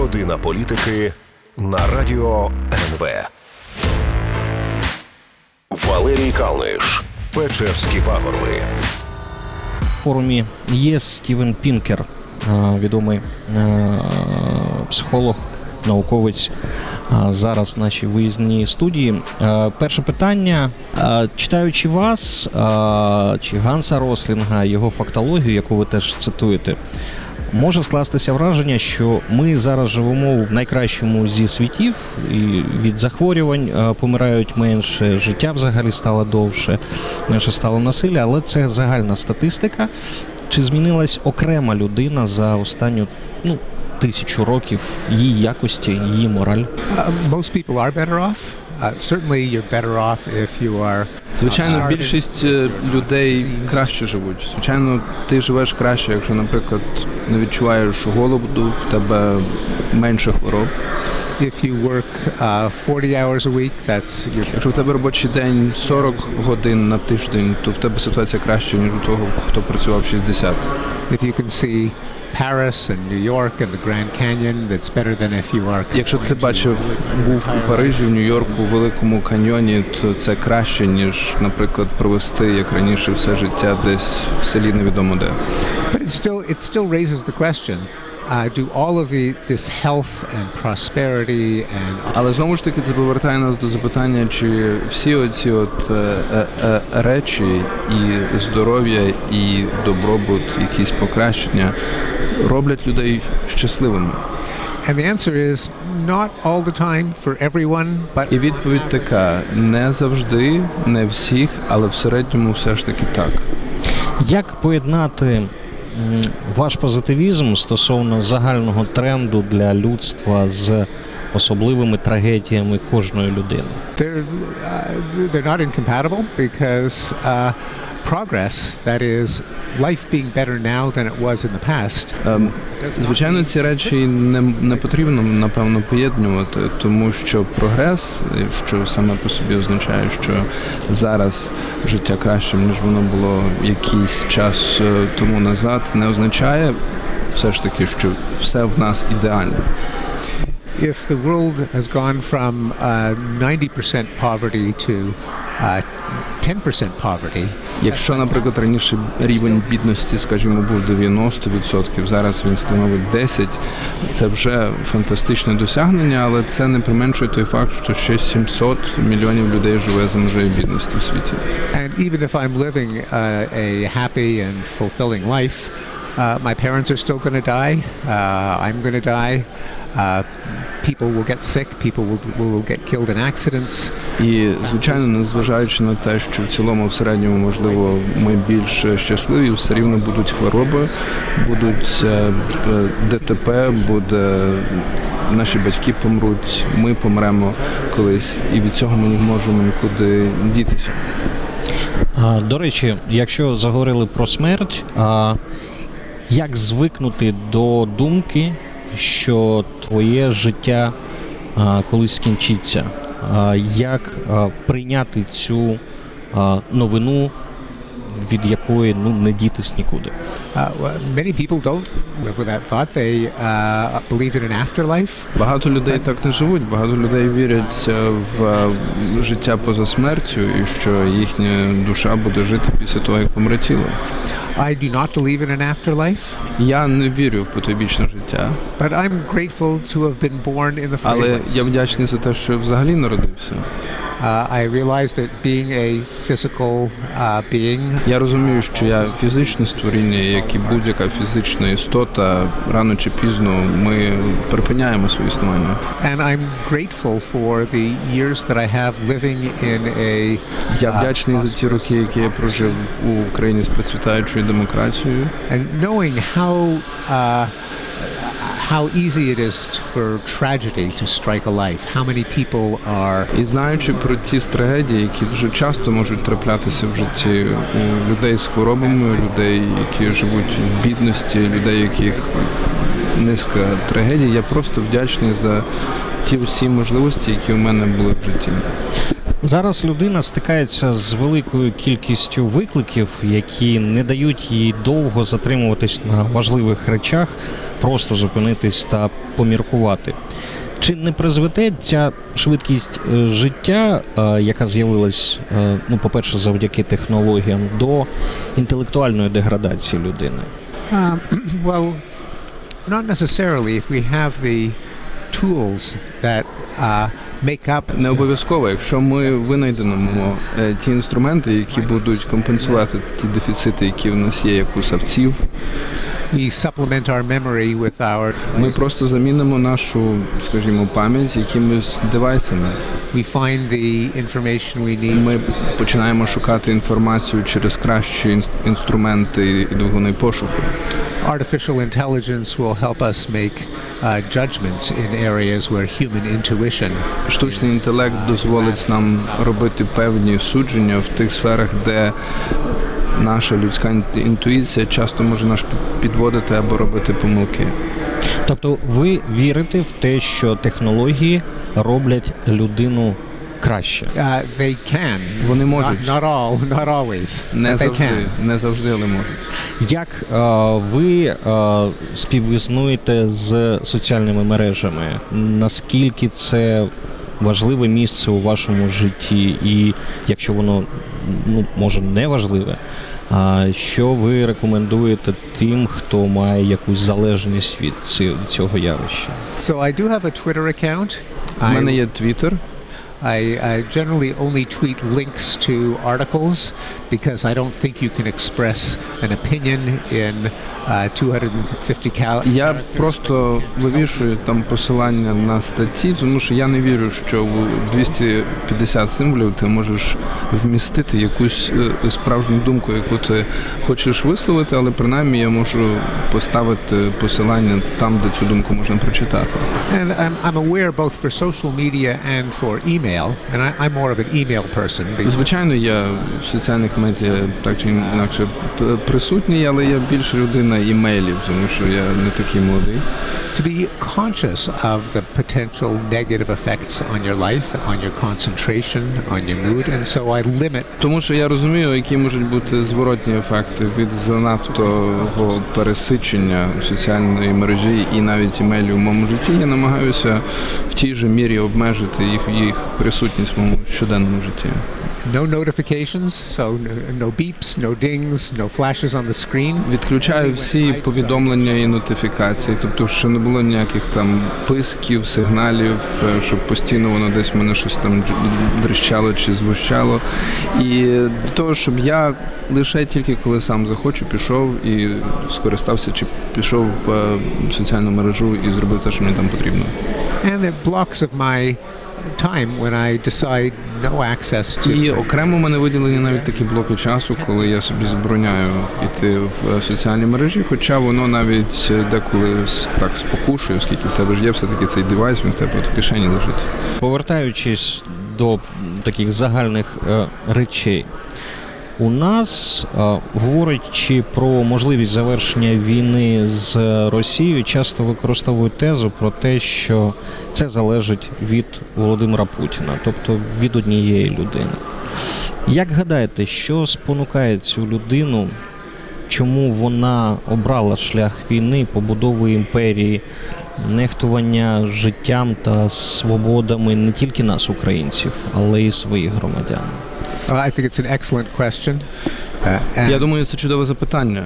Година політики на Радіо НВ. Валерій Калниш. Печерські пагорби. В форумі ЄС Стівен Пінкер, відомий психолог, науковець, зараз в нашій виїзній студії. Перше питання. Читаючи вас, чи Ганса Рослінга, його фактологію, яку ви теж цитуєте, може скластися враження, що ми зараз живемо в найкращому зі світів, і від захворювань помирають менше, життя взагалі стало довше, менше стало насилля, але це загальна статистика. Чи змінилась окрема людина за останню, 1000 років, її якості, її мораль? Most people are better off. Certainly you're better off if you are. Звичайно, більшість людей краще живуть. Звичайно, ти живеш краще, якщо, наприклад, не відчуваєш голоду, в тебе менше хвороб. If you work 40 hours a week, that's your... Якщо в тебе робочий день 40 годин на тиждень, то в тебе ситуація краще, ніж у того, хто працював 60. If you can see Paris and New York and the Grand Canyon, that's better than if you are... Якщо ти бачив, був у Парижі, в Нью-Йорку, у Великому каньйоні, то це краще, ніж, наприклад, провести, як раніше, все життя десь в селі невідомо де. But it still raises the question. Do all of this health and prosperity and... Але знову ж таки це повертає нас до запитання, чи всі оці речі, і здоров'я, і добробут, якісь покращення, роблять людей щасливими. And the answer is not all the time for everyone, but... І відповідь така, не завжди, не всіх, але в середньому все ж таки так. Як поєднати ваш позитивізм стосовно загального тренду для людства з особливими трагедіями кожної людини? They're not incompatible because progress, that is, life being better now than it was in the past. Звичайно, ці речі не потрібно, напевно, поєднувати, тому що прогрес, що саме по собі означає, що зараз життя кращим, ніж воно було якийсь час тому назад, не означає все ж таки, що все в нас ідеально. If the world has gone from 90% poverty to 10% poverty. Якщо, наприклад, раніше рівень бідності, скажімо, був 90%, зараз він становить 10%, це вже фантастичне досягнення, але це не применшує той факт, що ще 700 мільйонів людей живе за межею бідності в світі. And even if I'm living a happy and fulfilling life, my parents are still going to die, I'm going to die. People will get sick, people will get killed in accidents. І, звичайно, незважаючи на те, що в цілому, в середньому, можливо, ми більш щасливі, все рівно будуть хвороби, будуть ДТП, наші батьки помруть, ми помремо колись, і від цього ми не можемо нікуди дітися. До речі, якщо заговорили про смерть, як звикнути до думки, що твоє життя колись скінчиться? Як прийняти цю новину, від якої не дітись нікуди? Many people don't live with that thought. They believe in an afterlife. Багато людей так не живуть. Багато людей вірять в життя поза смертю і що їхня душа буде жити після того, як помре тіло. I do not believe in an afterlife. Я не вірю в потойбічне життя. But I'm grateful to have been born in the first place. Але я вдячний за те, що взагалі народився. I realized that being a physical being. Я розумію, що я фізичне створіння, як і будь-яка фізична істота, рано чи пізно ми припиняємо своє існування. And I'm grateful for the years that I have living in a. Я вдячний за ті роки, які я прожив у країні з процвітаючою демократією. And knowing how easy it is for tragedy to strike a life. How many people are... І знаючи про ті трагедії, які дуже часто можуть траплятися в житті у людей з хворобами, людей, які живуть в бідності, людей, яких низка трагедій, я просто вдячний за ті всі можливості, які у мене були в житті. Зараз людина стикається з великою кількістю викликів, які не дають їй довго затримуватись на важливих речах, просто зупинитись та поміркувати. Чи не призведе ця швидкість життя, яка з'явилась, по-перше, завдяки технологіям, до інтелектуальної деградації людини? Well, not necessarily if we have the tools that не обов'язково, якщо ми винайдемо ті інструменти, які будуть компенсувати ті дефіцити, які в нас є, як у савців. Ми просто замінимо нашу, скажімо, пам'ять якимись девайсами. Ми починаємо шукати інформацію через кращі інструменти і двигуни пошуку. Artificial intelligence will help us make judgments in areas where human intuition. Штучний інтелект дозволить нам робити певні судження в тих сферах, де наша людська інтуїція часто може нас підводити або робити помилки. Тобто ви вірите в те, що технології роблять людину краще? They can. Вони можуть. Not always. Не завжди, але можуть. Як ви співіснуєте з соціальними мережами? Наскільки це важливе місце у вашому житті? І якщо воно, може, не важливе, що ви рекомендуєте тим, хто має якусь залежність від цього явища? So I do have a Twitter account. У мене є Twitter. I generally only tweet links to articles because I don't think you can express an opinion in 250 characters. Я просто вивішую там посилання на статті, тому що я не вірю, що в 250 символів ти можеш вмістити якусь справжню думку, яку ти хочеш висловити, але принаймні я можу поставити посилання там, де цю думку можна прочитати. And I'm aware both for social media and for email. And I'm more of an email person. Звичайно, я в соціальних медіа так чи інакше присутній, але я більше людина імейлів, тому що я не такий молодий. To be conscious of the potential negative effects on your life, on your concentration, on your mood, and so I limit. Тому що я розумію, які можуть бути зворотні ефекти від занадто пересичення соціальної мережі і навіть імейлів у моєму житті. Я намагаюся в тій же мірі обмежити їх присутність в моєму щоденному житті. No notifications, so no beeps, no dings, no flashes on the screen. Відключаю всі повідомлення і нотифікації, тобто ще не було ніяких там писків, сигналів, щоб постійно воно десь в мене щось там дрищало чи звучало. І до того, щоб я лише тільки коли сам захочу, пішов і скористався, чи пішов в соціальну мережу і зробив те, що мені там потрібно. And the blocks of my time when I decide no access to. І окремо мене виділені навіть такі блоки часу, коли я собі забороняю йти в соціальні мережі, хоча воно навіть деколи так спокушує, оскільки в тебе ж є все-таки цей девайс, він в тебе в кишені лежить. Повертаючись до таких загальних речей, у нас, говорячи про можливість завершення війни з Росією, часто використовують тезу про те, що це залежить від Володимира Путіна, тобто від однієї людини. Як гадаєте, що спонукає цю людину, чому вона обрала шлях війни, побудови імперії, нехтування життям та свободами не тільки нас, українців, але й своїх громадян? I think it's an excellent question. Я думаю, це чудове запитання.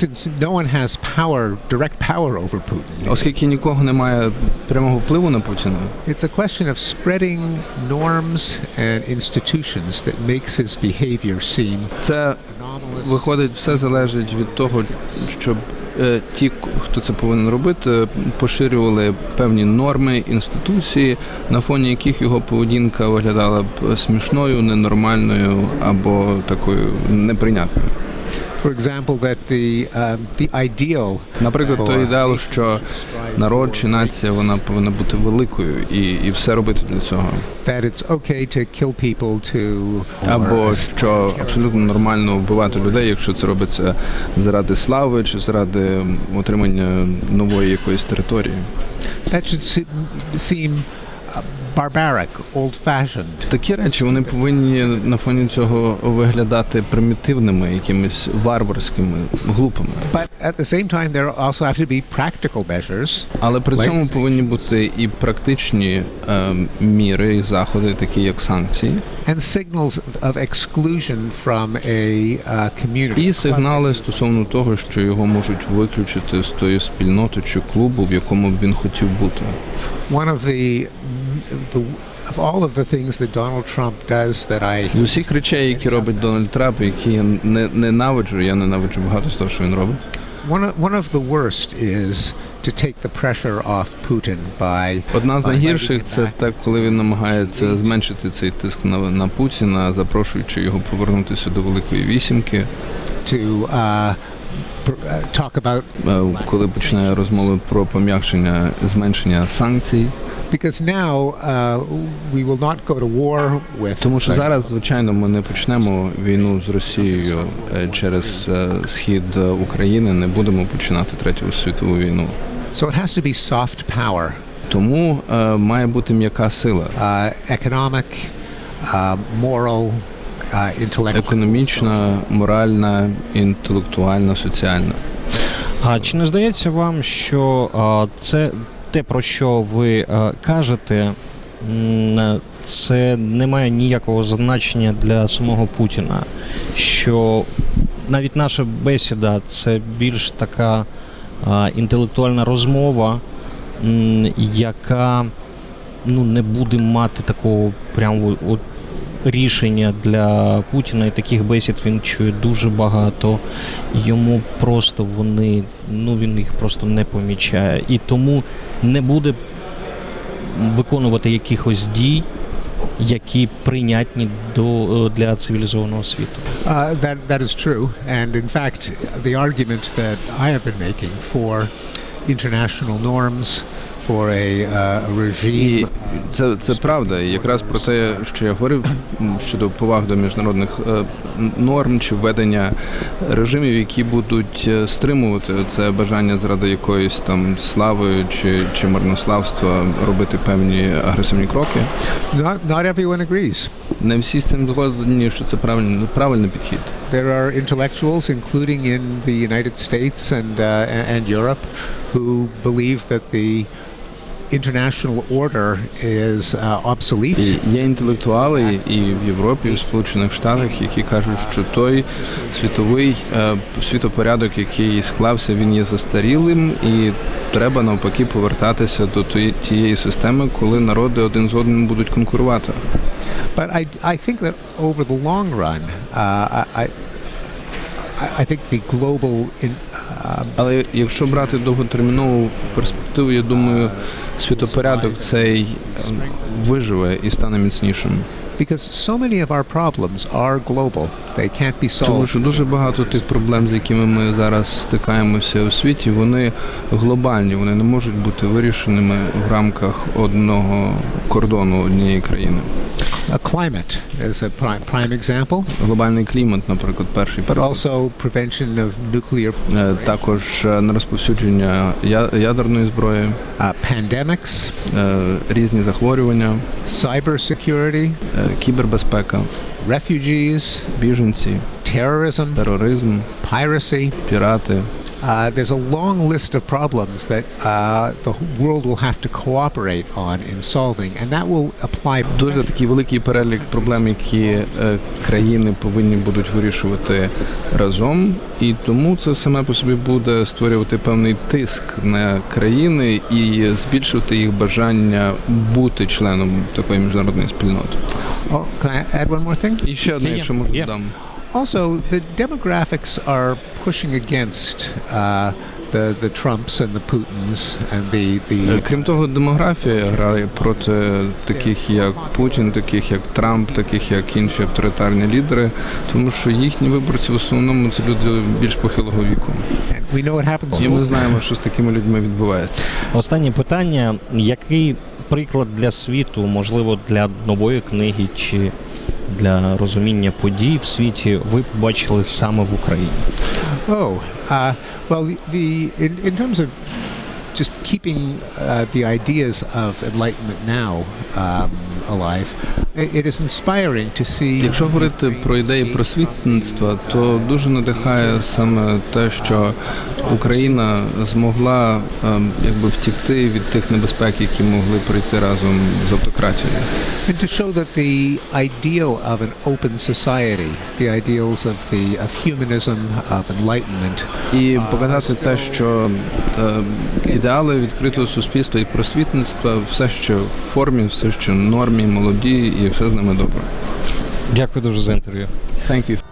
Since no one has power, direct power over Putin. Оскільки нікого немає прямого впливу на Путіна. It's a question of spreading norms and institutions that makes his behavior seem. Це виходить, все залежить від того, щоб ті, хто це повинен робити, поширювали певні норми, інституції, на фоні яких його поведінка виглядала б смішною, ненормальною або такою неприйнятною. Наприклад, той ідеал, що народ чи нація, вона повинна бути великою і все робити для цього. Або що абсолютно нормально вбивати людей, якщо це робиться заради слави чи заради отримання нової якоїсь території. barbaric, old-fashioned. Такі речі, вони повинні на фоні цього виглядати примітивними, якимись варварськими, глупими. But at the same time there also have to be practical measures. Але при цьому повинні бути і практичні міри, і заходи, такі як санкції. And signals of exclusion from a community. І сигнали стосовно того, що його можуть виключити з тої спільноти чи клубу, в якому б він хотів бути. One of the of all of the things that Donald Trump does that I усіх речей, які робить Дональд Трамп, які я ненавиджу, я ненавиджу багато з того, що він робить. One of the worst is to take the pressure off Putin by. Одна з найгірших це так, коли він намагається зменшити цей тиск на Путіна, запрошуючи його повернутися до Великої Вісімки. To talk about коли починає розмови про пом'якшення, зменшення санкцій. Because now we will not go to war with. Тому що зараз, звичайно, ми не почнемо війну з Росією через схід України, не будемо починати Третю світову війну. So it has to be soft power. Тому має бути м'яка сила. Economic, moral, intellectual. Економічна, моральна, інтелектуальна, соціальна. А чи не здається вам, що це те, про що ви кажете, це не має ніякого значення для самого Путіна, що навіть наша бесіда – це більш така інтелектуальна розмова, яка не буде мати такого прямо рішення для Путіна, і таких бесід він чує дуже багато. Йому просто вони, він їх просто не помічає. І тому не буде виконувати якихось дій, які прийнятні для цивілізованого світу. That is true. And in fact, the argument that I have been making for international norms, for a regime. Це правда. І якраз про те, що я говорив щодо поваги до міжнародних норм чи введення режимів, які будуть стримувати це бажання заради якоїсь там слави чи марнославства робити певні агресивні кроки. Not everyone agrees. Не всі з цим згодні, що це правильний підхід. There are intellectuals, including in the United States and Europe, who believe that the international order is obsolete. Є інтелектуали і в Європі, і в Сполучених Штатах, які кажуть, що той світовий світопорядок, який склався, він є застарілим, і треба навпаки повертатися до тієї системи, коли народи один з одним будуть конкурувати. But I think that over the long run, I think the global але якщо брати довготермінову перспективу, я думаю, світопорядок цей виживе і стане міцнішим. Because so many of our problems are global. They can't be solved. Тому що дуже багато тих проблем, з якими ми зараз стикаємося у світі, вони глобальні, вони не можуть бути вирішеними в рамках одного кордону, однієї країни. A climate is a prime example. Глобальний клімат, наприклад, перший приклад. But also prevention of nuclear. Також нерозповсюдження ядерної зброї. Pandemics. Різні захворювання. Cybersecurity. Кібербезпека. Refugees. Біженці. Тероризм. Piracy. Пірати. There's a long list of problems that the world will have to cooperate on in solving, and that will apply. Дуже такий великий перелік проблем, які країни повинні будуть вирішувати разом, і тому це саме по собі буде створювати певний тиск на країни і збільшувати їх бажання бути членом такої міжнародної спільноти. Can I add one more thing? І ще одне, якщо можна, додам. Also, the demographics are pushing against the Trumps and the Putins and the. Крім того, демографія грає проти таких як Путін, таких як Трамп, таких як інші авторитарні лідери, тому що їхні виборці в основному це люди більш похилого віку. І ми знаємо, що з такими людьми відбувається. Останнє питання: який приклад для світу, можливо, для нової книги чи для розуміння подій в світі ви побачили саме в Україні? Well, in terms of just keeping the ideas of enlightenment now alive. It is inspiring to see. Якщо говорити про ідеї просвітництва, то дуже надихає саме те, що Україна змогла якби втікти від тих небезпек, які могли прийти разом з автократією. And to show that the ideal of an open society, the ideals of humanism, of enlightenment. І показати те, що ідеали відкритого суспільства і просвітництва все ще в формі, все ще в нормі, молоді і все з ними добре. Дякую дуже за інтерв'ю. Thank you.